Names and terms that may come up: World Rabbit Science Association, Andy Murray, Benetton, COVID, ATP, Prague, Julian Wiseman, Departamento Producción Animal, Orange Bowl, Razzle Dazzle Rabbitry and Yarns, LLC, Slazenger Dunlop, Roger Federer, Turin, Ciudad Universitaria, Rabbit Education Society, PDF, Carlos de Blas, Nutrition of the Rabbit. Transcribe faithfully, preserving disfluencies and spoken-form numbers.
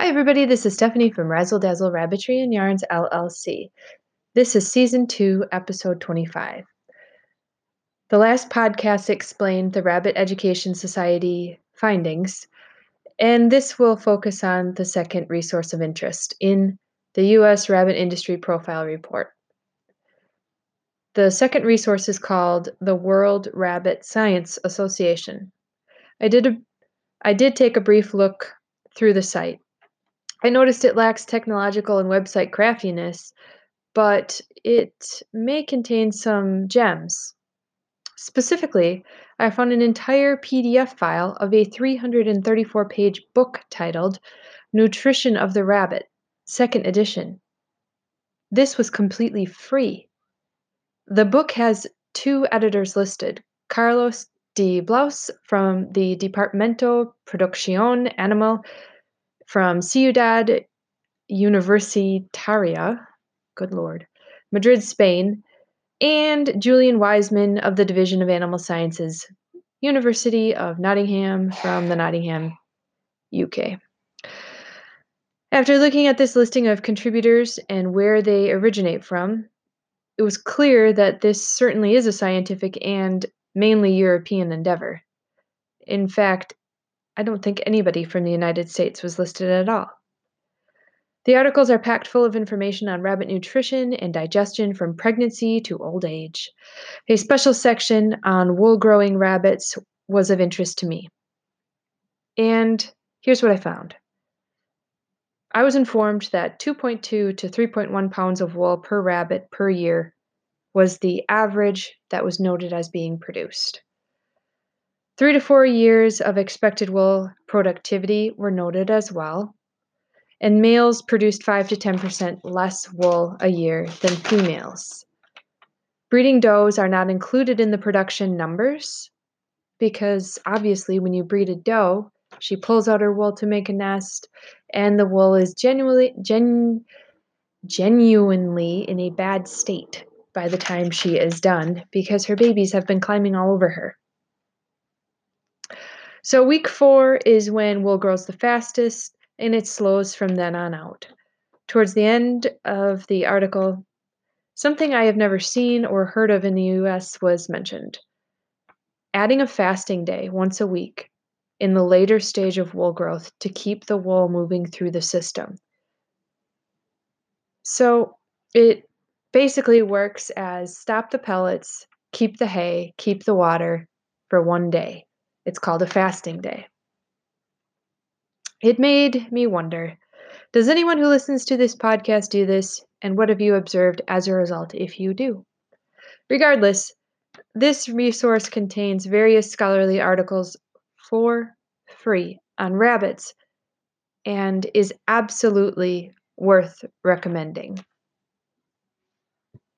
Hi everybody, this is Stephanie from Razzle Dazzle Rabbitry and Yarns, L L C. This is Season two, Episode twenty-five. The last podcast explained the Rabbit Education Society findings, and this will focus on the second resource of interest in the U S Rabbit Industry Profile Report. The second resource is called the World Rabbit Science Association. I did, a, I did take a brief look through the site. I noticed it lacks technological and website craftiness, but it may contain some gems. Specifically, I found an entire P D F file of a three hundred thirty-four page book titled Nutrition of the Rabbit, Second Edition. This was completely free. The book has two editors listed, Carlos de Blas from the Departamento Producción Animal, from Ciudad Universitaria, good Lord, Madrid, Spain, and Julian Wiseman of the Division of Animal Sciences, University of Nottingham, from the Nottingham, U K. After looking at this listing of contributors and where they originate from, it was clear that this certainly is a scientific and mainly European endeavor. In fact, I don't think anybody from the United States was listed at all. The articles are packed full of information on rabbit nutrition and digestion from pregnancy to old age. A special section on wool-growing rabbits was of interest to me. And here's what I found. I was informed that two point two to three point one pounds of wool per rabbit per year was the average that was noted as being produced. Three to four years of expected wool productivity were noted as well, and males produced five to ten percent less wool a year than females. Breeding does are not included in the production numbers because obviously when you breed a doe, she pulls out her wool to make a nest, and the wool is genuinely, gen, genuinely in a bad state by the time she is done because her babies have been climbing all over her. So week four is when wool grows the fastest, and it slows from then on out. Towards the end of the article, something I have never seen or heard of in the U S was mentioned. Adding a fasting day once a week in the later stage of wool growth to keep the wool moving through the system. So it basically works as stop the pellets, keep the hay, keep the water for one day. It's called a fasting day. It made me wonder, does anyone who listens to this podcast do this, and what have you observed as a result if you do? Regardless, this resource contains various scholarly articles for free on rabbits and is absolutely worth recommending.